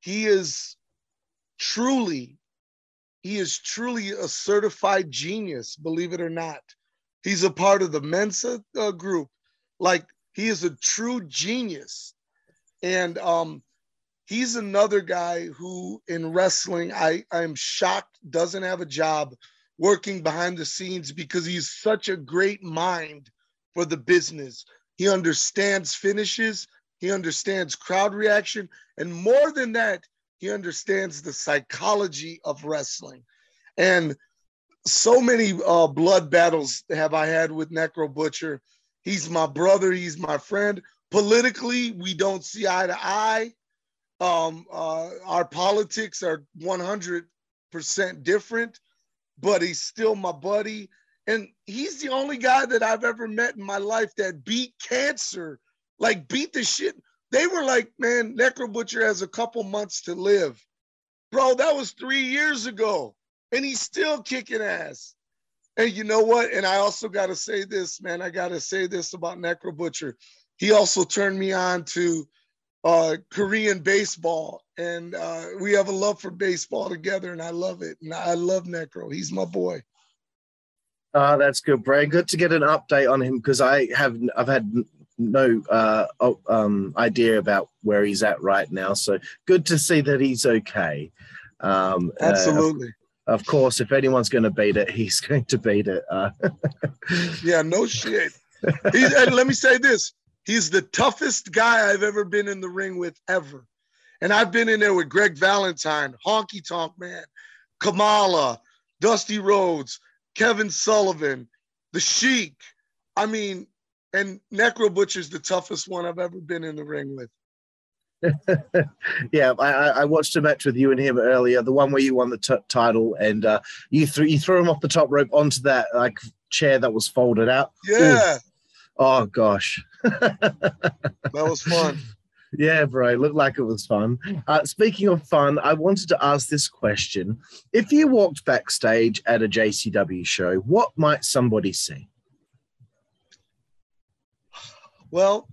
He is... Truly, he is truly a certified genius, believe it or not. He's a part of the Mensa uh, group. Like, he is a true genius. And um, he's another guy who in wrestling, I am shocked, doesn't have a job working behind the scenes because he's such a great mind for the business. He understands finishes. He understands crowd reaction. And more than that, he understands the psychology of wrestling. And so many uh, blood battles have I had with Necro Butcher. He's my brother. He's my friend. Politically, we don't see eye to eye. Um, uh, our politics are one hundred percent different, but he's still my buddy. And he's the only guy that I've ever met in my life that beat cancer, like beat the shit. They were like, man, Necro Butcher has a couple months to live. Bro, that was three years ago, and he's still kicking ass. And you know what? And I also got to say this, man. I got to say this about Necro Butcher. He also turned me on to uh, Korean baseball, and uh, we have a love for baseball together, and I love it. And I love Necro. He's my boy. Ah, uh, that's good, Bray. Good to get an update on him, because I have I've had no uh, um, idea about where he's at right now. So good to see that he's okay. Um, Absolutely. Uh, of, of course, if anyone's going to beat it, he's going to beat it. Uh, yeah, no shit. He's, and let me say this. He's the toughest guy I've ever been in the ring with, ever. And I've been in there with Greg Valentine, Honky Tonk Man, Kamala, Dusty Rhodes, Kevin Sullivan, the Sheik. I mean, and Necro Butcher's the toughest one I've ever been in the ring with. Yeah, I, I watched a match with you and him earlier, the one where you won the t title, and uh, you, th you threw him off the top rope onto that like chair that was folded out. Yeah. Ooh. Oh, gosh. That was fun. Yeah, bro. Looked like it was fun. Uh, speaking of fun, I wanted to ask this question. If you walked backstage at a J C W show, what might somebody see? Well,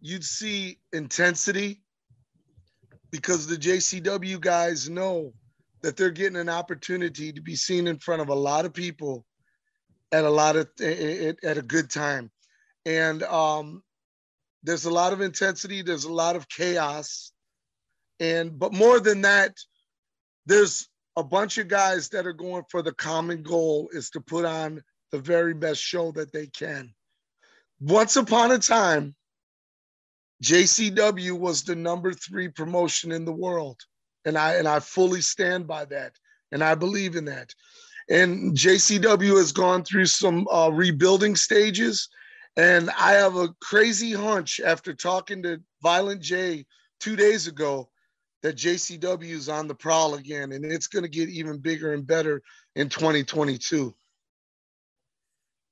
you'd see intensity, because the J C W guys know that they're getting an opportunity to be seen in front of a lot of people at a lot of at a good time. And um, there's a lot of intensity. There's a lot of chaos. And but more than that, there's a bunch of guys that are going for the common goal, is to put on the very best show that they can. Once upon a time, J C W was the number three promotion in the world. And I, and I fully stand by that. And I believe in that. And J C W has gone through some uh, rebuilding stages. And I have a crazy hunch, after talking to Violent J two days ago, that J C W is on the prowl again, and it's going to get even bigger and better in twenty twenty-two.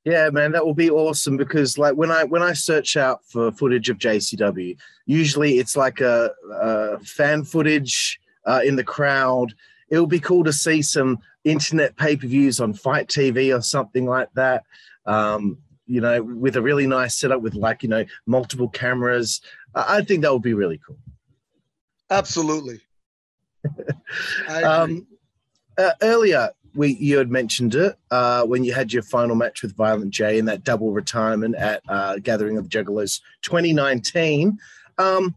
Yeah, man, that will be awesome, because like when I when I search out for footage of J C W, usually it's like a, a fan footage uh, in the crowd. It will be cool to see some internet pay-per-views on Fight T V or something like that. Um, you know, with a really nice setup with like, you know, multiple cameras. I think that would be really cool. Absolutely. um, uh, earlier, we, you had mentioned it uh, when you had your final match with Violent J in that double retirement at uh, Gathering of the Juggalos twenty nineteen. Um,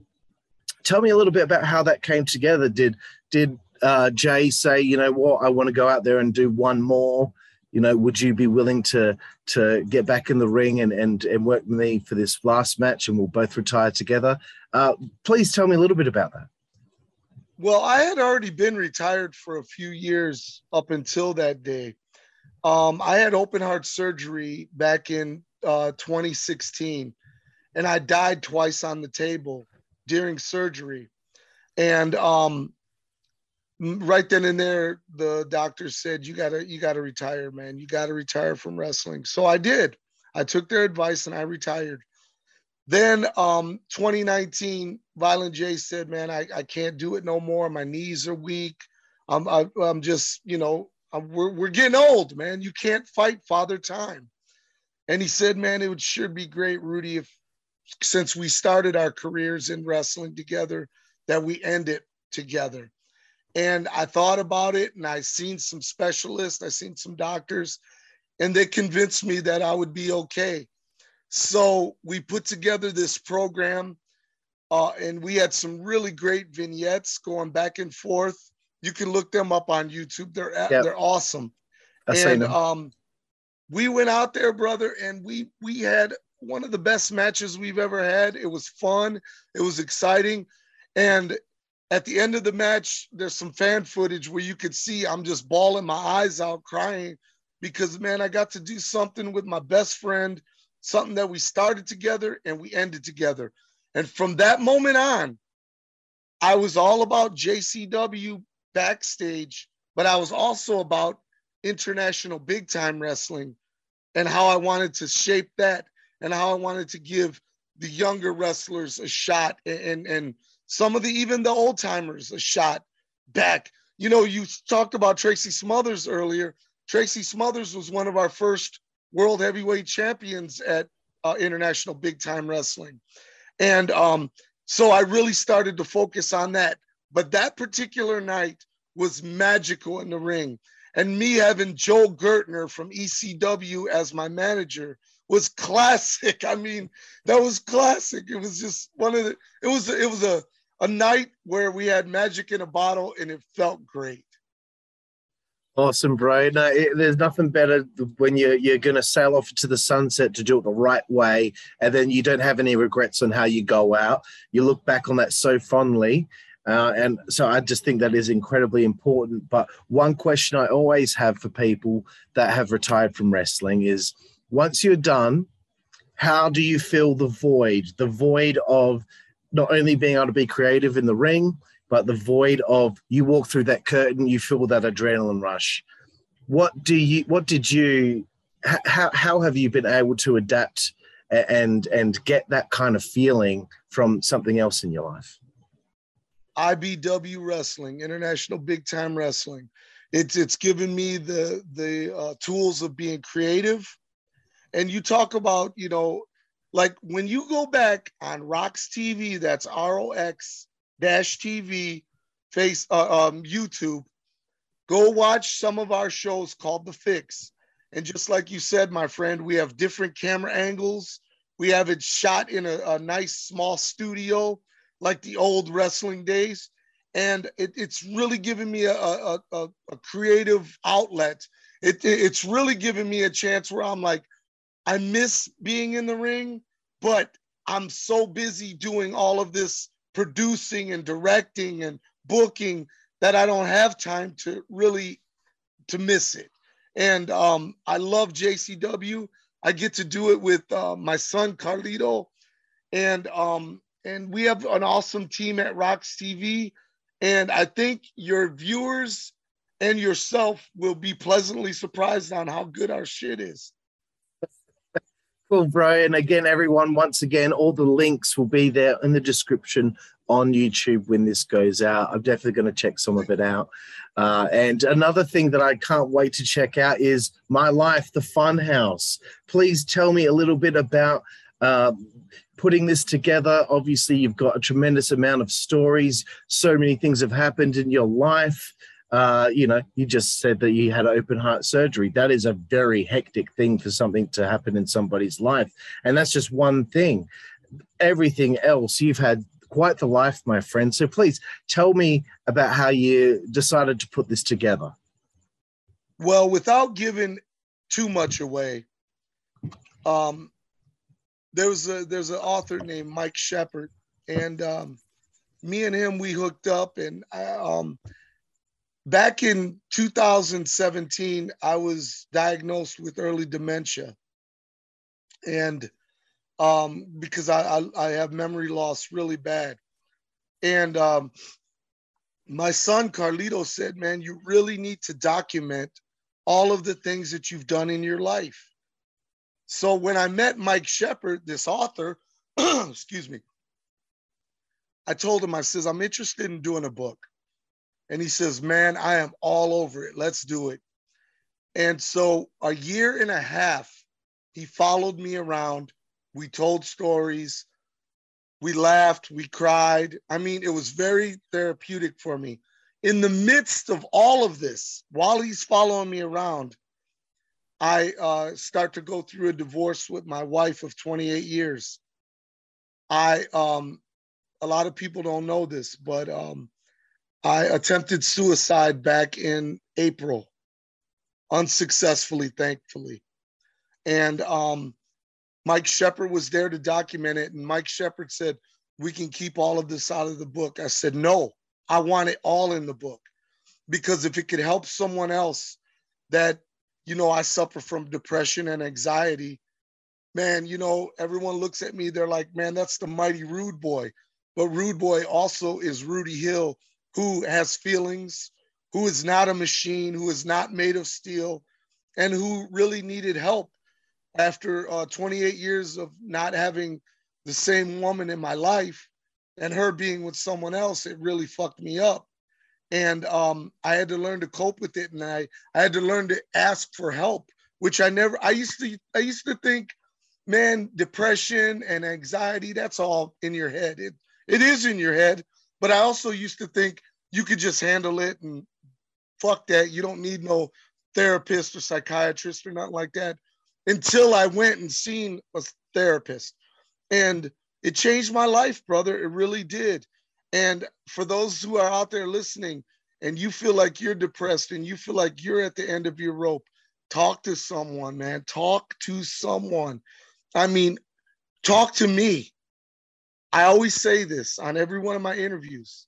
tell me a little bit about how that came together. Did, did uh, Jay say, you know what, I want to go out there and do one more? You know, would you be willing to to get back in the ring and and and work with me for this last match, and we'll both retire together? Uh, please tell me a little bit about that. Well, I had already been retired for a few years up until that day. Um, I had open heart surgery back in uh, twenty sixteen, and I died twice on the table during surgery. And um, right then and there, the doctor said, you gotta, you gotta retire, man. You gotta retire from wrestling. So I did. I took their advice and I retired. Then um, twenty nineteen, Violent J said, man, I, I can't do it no more. My knees are weak. I'm, I, I'm just, you know, I'm, we're, we're getting old, man. You can't fight Father Time. And he said, man, it would sure be great, Rudy, if since we started our careers in wrestling together, that we end it together. And I thought about it, and I seen some specialists, I seen some doctors, and they convinced me that I would be okay. So we put together this program, uh, and we had some really great vignettes going back and forth. You can look them up on YouTube. They're, yep. They're awesome. That's and um, we went out there, brother, and we, we had one of the best matches we've ever had. It was fun. It was exciting. And at the end of the match, there's some fan footage where you could see I'm just bawling my eyes out crying, because, man, I got to do something with my best friend, something that we started together and we ended together. And from that moment on, I was all about J C W backstage, but I was also about International Big Time Wrestling and how I wanted to shape that and how I wanted to give the younger wrestlers a shot and, and some of the, even the old timers a shot back. You know, you talked about Tracy Smothers earlier. Tracy Smothers was one of our first world heavyweight champions at uh, International Big Time Wrestling. And um, so I really started to focus on that. But that particular night was magical in the ring. And me having Joe Gertner from E C W as my manager was classic. I mean, that was classic. It was just one of the, it was, it was a, a night where we had magic in a bottle and it felt great. Awesome, bro. No, it, there's nothing better when you're, you're going to sail off to the sunset to do it the right way. And then you don't have any regrets on how you go out. You look back on that so fondly. Uh, and so I just think that is incredibly important. But one question I always have for people that have retired from wrestling is, once you're done, how do you fill the void? The void of not only being able to be creative in the ring, but the void of you walk through that curtain, you feel that adrenaline rush. What do you, what did you, how, how have you been able to adapt and, and get that kind of feeling from something else in your life? I B W Wrestling, International Big Time Wrestling. It's, it's given me the, the uh, tools of being creative. And you talk about, you know, like when you go back on Rox T V, that's R O X dash T V, face, uh, um, YouTube, go watch some of our shows called The Fix. And just like you said, my friend, we have different camera angles. We have it shot in a, a nice small studio, like the old wrestling days. And it, it's really given me a, a, a, a creative outlet. It, it, it's really given me a chance where I'm like, I miss being in the ring, but I'm so busy doing all of this producing and directing and booking that I don't have time to really to miss it. And um, I love J C W. I get to do it with uh, my son, Carlito. And, um, and we have an awesome team at Rox T V. And I think your viewers and yourself will be pleasantly surprised on how good our shit is. Cool, bro. And again, everyone, once again, all the links will be there in the description on YouTube when this goes out. I'm definitely going to check some of it out. Uh, and another thing that I can't wait to check out is My Life, The Funhouse. Please tell me a little bit about uh, putting this together. Obviously, you've got a tremendous amount of stories. So many things have happened in your life. Uh, you know, you just said that you had open heart surgery. That is a very hectic thing for something to happen in somebody's life. And that's just one thing. Everything else, you've had quite the life, my friend. So please tell me about how you decided to put this together. Well, without giving too much away, um, there was a, there's an author named Mike Shepherd, and um, me and him, we hooked up, and I, um, back in two thousand seventeen, I was diagnosed with early dementia. And um, because I, I, I have memory loss really bad. And um, my son, Carlito, said, man, you really need to document all of the things that you've done in your life. So when I met Mike Shepherd, this author, excuse me, I told him, I says, I'm interested in doing a book. And he says, man, I am all over it. Let's do it. And so a year and a half, he followed me around. We told stories. We laughed. We cried. I mean, it was very therapeutic for me. In the midst of all of this, while he's following me around, I uh, start to go through a divorce with my wife of twenty-eight years. I, um, a lot of people don't know this, but... Um, I attempted suicide back in April, unsuccessfully, thankfully. And um, Mike Shepherd was there to document it. And Mike Shepherd said, we can keep all of this out of the book. I said, no, I want it all in the book, because if it could help someone else that, you know, I suffer from depression and anxiety, man, you know, everyone looks at me, they're like, man, that's the mighty Rude Boy. But Rude Boy also is Rudy Hill, who has feelings, who is not a machine, who is not made of steel, and who really needed help after uh, twenty-eight years of not having the same woman in my life and her being with someone else. It really fucked me up. And um, I had to learn to cope with it. And I, I had to learn to ask for help, which I never, I used to, I used to think, man, depression and anxiety, that's all in your head. It, it is in your head. But I also used to think you could just handle it and fuck that. You don't need no therapist or psychiatrist or nothing like that, until I went and seen a therapist. And it changed my life, brother. It really did. And for those who are out there listening and you feel like you're depressed and you feel like you're at the end of your rope, talk to someone, man. Talk to someone. I mean, talk to me. I always say this on every one of my interviews.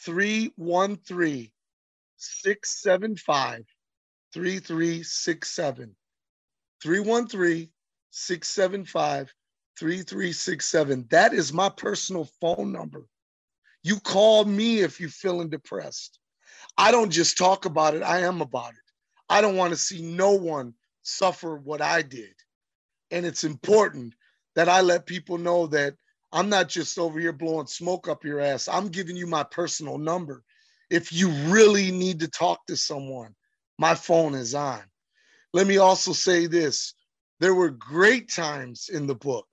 three one three, six seven five, three three six seven. three one three, six seven five, three three six seven. That is my personal phone number. You call me if you're feeling depressed. I don't just talk about it. I am about it. I don't want to see no one suffer what I did. And it's important that I let people know that I'm not just over here blowing smoke up your ass. I'm giving you my personal number. If you really need to talk to someone, my phone is on. Let me also say this. There were great times in the book,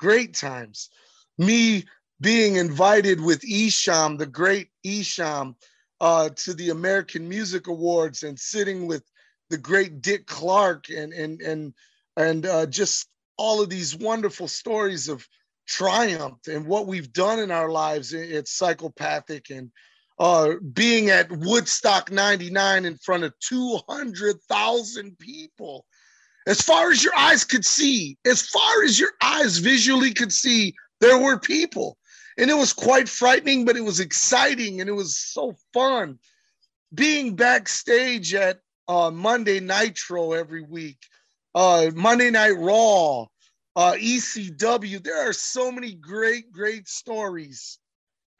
great times. Me being invited with Esham, the great Esham, uh, to the American Music Awards and sitting with the great Dick Clark and, and, and, and uh, just all of these wonderful stories of triumph and what we've done in our lives at Psychopathic, and uh, being at Woodstock ninety-nine in front of two hundred thousand people. As far as your eyes could see, as far as your eyes visually could see, there were people. And it was quite frightening, but it was exciting and it was so fun. Being backstage at uh, Monday Nitro every week, uh, Monday Night Raw, uh, E C W, there are so many great, great stories.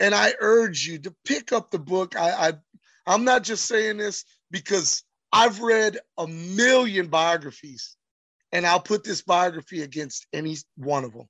And I urge you to pick up the book. I, I, I'm not just saying this because I've read a million biographies, and I'll put this biography against any one of them.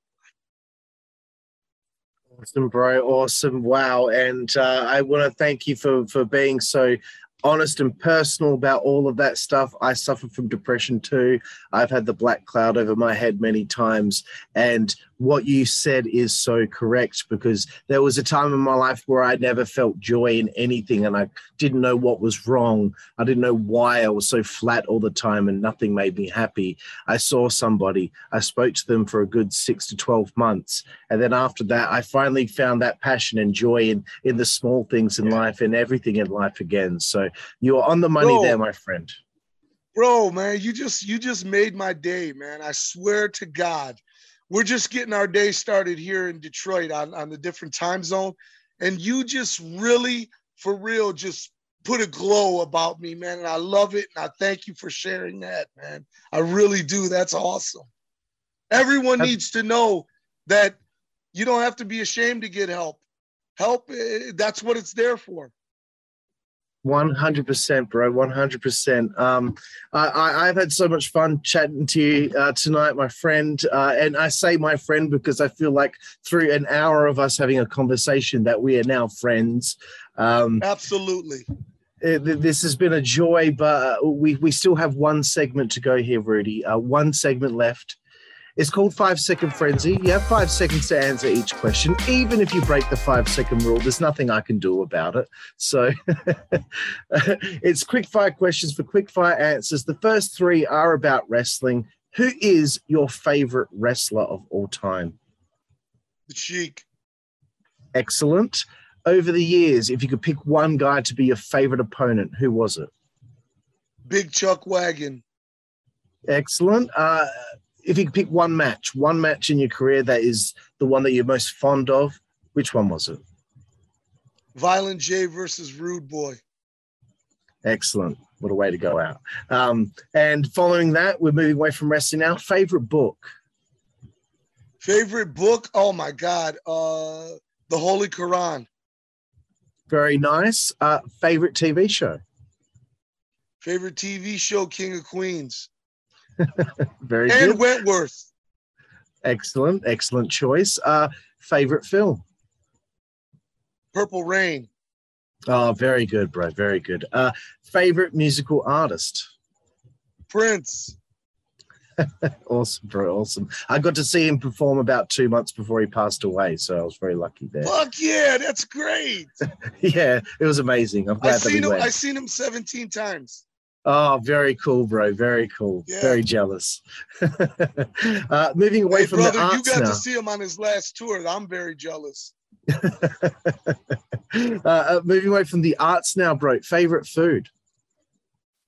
Awesome, bro. Awesome. Wow. And uh, I want to thank you for, for being so honest and personal about all of that stuff. I suffer from depression too. I've had the black cloud over my head many times. And what you said is so correct, because there was a time in my life where I never felt joy in anything and I didn't know what was wrong. I didn't know why I was so flat all the time and nothing made me happy. I saw somebody, I spoke to them for a good six to twelve months. And then after that, I finally found that passion and joy in, in the small things in life and everything in life again. So, you are on the money, bro, there, my friend. Bro, man, you just you just made my day, man. I swear to God. We're just getting our day started here in Detroit on, on the different time zone. And you just really, for real, just put a glow about me, man. And I love it. And I thank you for sharing that, man. I really do. That's awesome. Everyone needs to know that you don't have to be ashamed to get help. Help, that's what it's there for. one hundred percent, bro. one hundred percent. Um, I, I've had so much fun chatting to you uh, tonight, my friend. Uh, and I say my friend because I feel like through an hour of us having a conversation that we are now friends. Um, Absolutely. It, this has been a joy, but we, we still have one segment to go here, Rudy. Uh, one segment left. It's called Five Second Frenzy. You have five seconds to answer each question. Even if you break the five second rule, there's nothing I can do about it. So it's quick fire questions for quick fire answers. The first three are about wrestling. Who is your favorite wrestler of all time? The Sheik. Excellent. Over the years, if you could pick one guy to be your favorite opponent, who was it? Big Chuck Wagon. Excellent. Uh, If you could pick one match, one match in your career that is the one that you're most fond of, which one was it? Violent J versus Rude Boy. Excellent. What a way to go out. Um, and following that, we're moving away from wrestling now. Favorite book? Favorite book? Oh my God. Uh, the Holy Quran. Very nice. Uh, favorite T V show? Favorite T V show, King of Queens. Very and good. And Wentworth. Excellent. Excellent choice. Uh, favorite film? Purple Rain. Oh, very good, bro. Very good. Uh, favorite musical artist? Prince. Awesome, bro. Awesome. I got to see him perform about two months before he passed away, so I was very lucky there. Fuck yeah, that's great. Yeah, it was amazing. I'm glad I that seen we him, went. I've seen him seventeen times. Oh, very cool, bro. Very cool. Yeah. Very jealous. uh, moving away hey, from brother, the arts you got now. to see him on his last tour. I'm very jealous. uh, uh, moving away from the arts now, bro. Favorite food?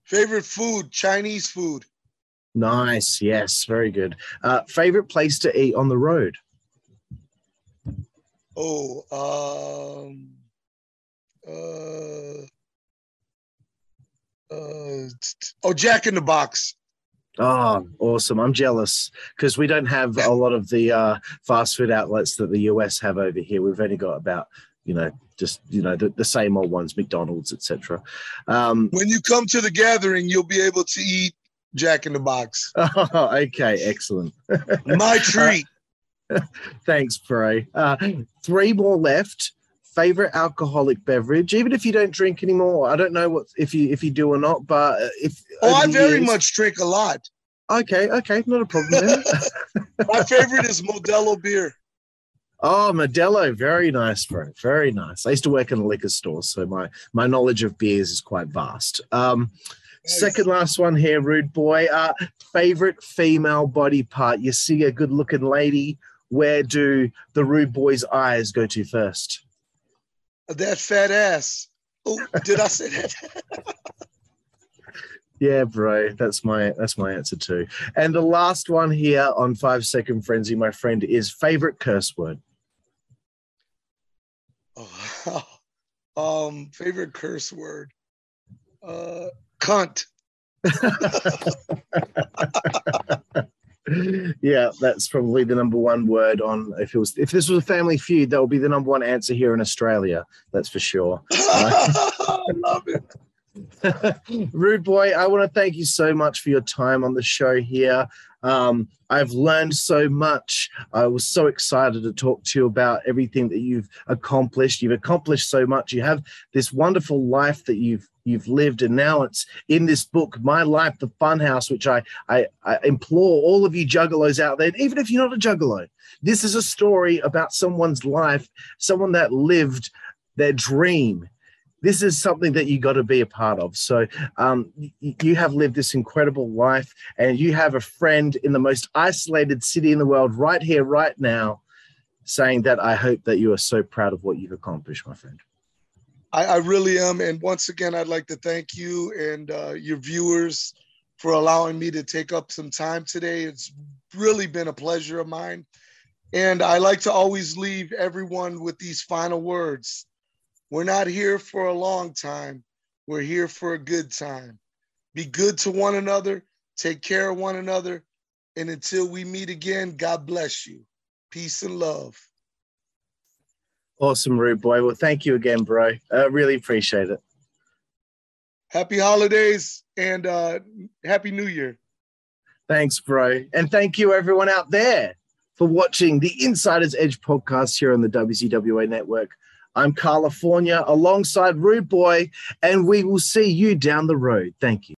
Favorite food, Chinese food. Nice. Yes. Very good. Uh, favorite place to eat on the road? Oh, um, uh, uh, oh, Jack in the Box. Oh, awesome. I'm jealous because we don't have a lot of the uh, fast food outlets that the U S have over here. We've only got about, you know, just, you know, the, the same old ones, McDonald's, et cetera. Um, when you come to the gathering, you'll be able to eat Jack in the Box. Oh, okay, excellent. My treat. Uh, thanks, bro. Uh, three more left. Favorite alcoholic beverage, even if you don't drink anymore. I don't know what if you if you do or not, but if oh, I very years... much drink a lot. Okay, okay, not a problem. Then. My favorite is Modelo beer. Oh, Modelo, very nice, bro. Very nice. I used to work in a liquor store, so my my knowledge of beers is quite vast. Um. Second last one here, Rude Boy. Uh, favorite female body part? You see a good-looking lady. Where do the Rude Boy's eyes go to first? That fat ass. Oh, did I say that? Yeah, bro. That's my that's my answer too. And the last one here on Five Second Frenzy, my friend, is favorite curse word. Oh, um, favorite curse word. Uh. Cunt. Yeah, that's probably the number one word on if it was if this was a Family Feud, that would be the number one answer here in Australia, that's for sure. Uh, I love it. Rude Boy, I want to thank you so much for your time on the show here. Um, I've learned so much. I was so excited to talk to you about everything that you've accomplished. You've accomplished so much. You have this wonderful life that you've you've lived, and now it's in this book, My Life, The Funhouse, which I, I, I implore all of you juggalos out there, even if you're not a juggalo, this is a story about someone's life, someone that lived their dream. This is something that you got to be a part of. So um, you have lived this incredible life, and you have a friend in the most isolated city in the world right here, right now, saying that I hope that you are so proud of what you've accomplished, my friend. I, I really am. And once again, I'd like to thank you and uh, your viewers for allowing me to take up some time today. It's really been a pleasure of mine. And I like to always leave everyone with these final words. We're not here for a long time. We're here for a good time. Be good to one another. Take care of one another. And until we meet again, God bless you. Peace and love. Awesome, Rude Boy. Well, thank you again, bro. I uh, really appreciate it. Happy holidays and uh, happy new year. Thanks, bro. And thank you, everyone out there, for watching the Insider's Edge podcast here on the W C W A Network. I'm California alongside Rude Boy, and we will see you down the road. Thank you.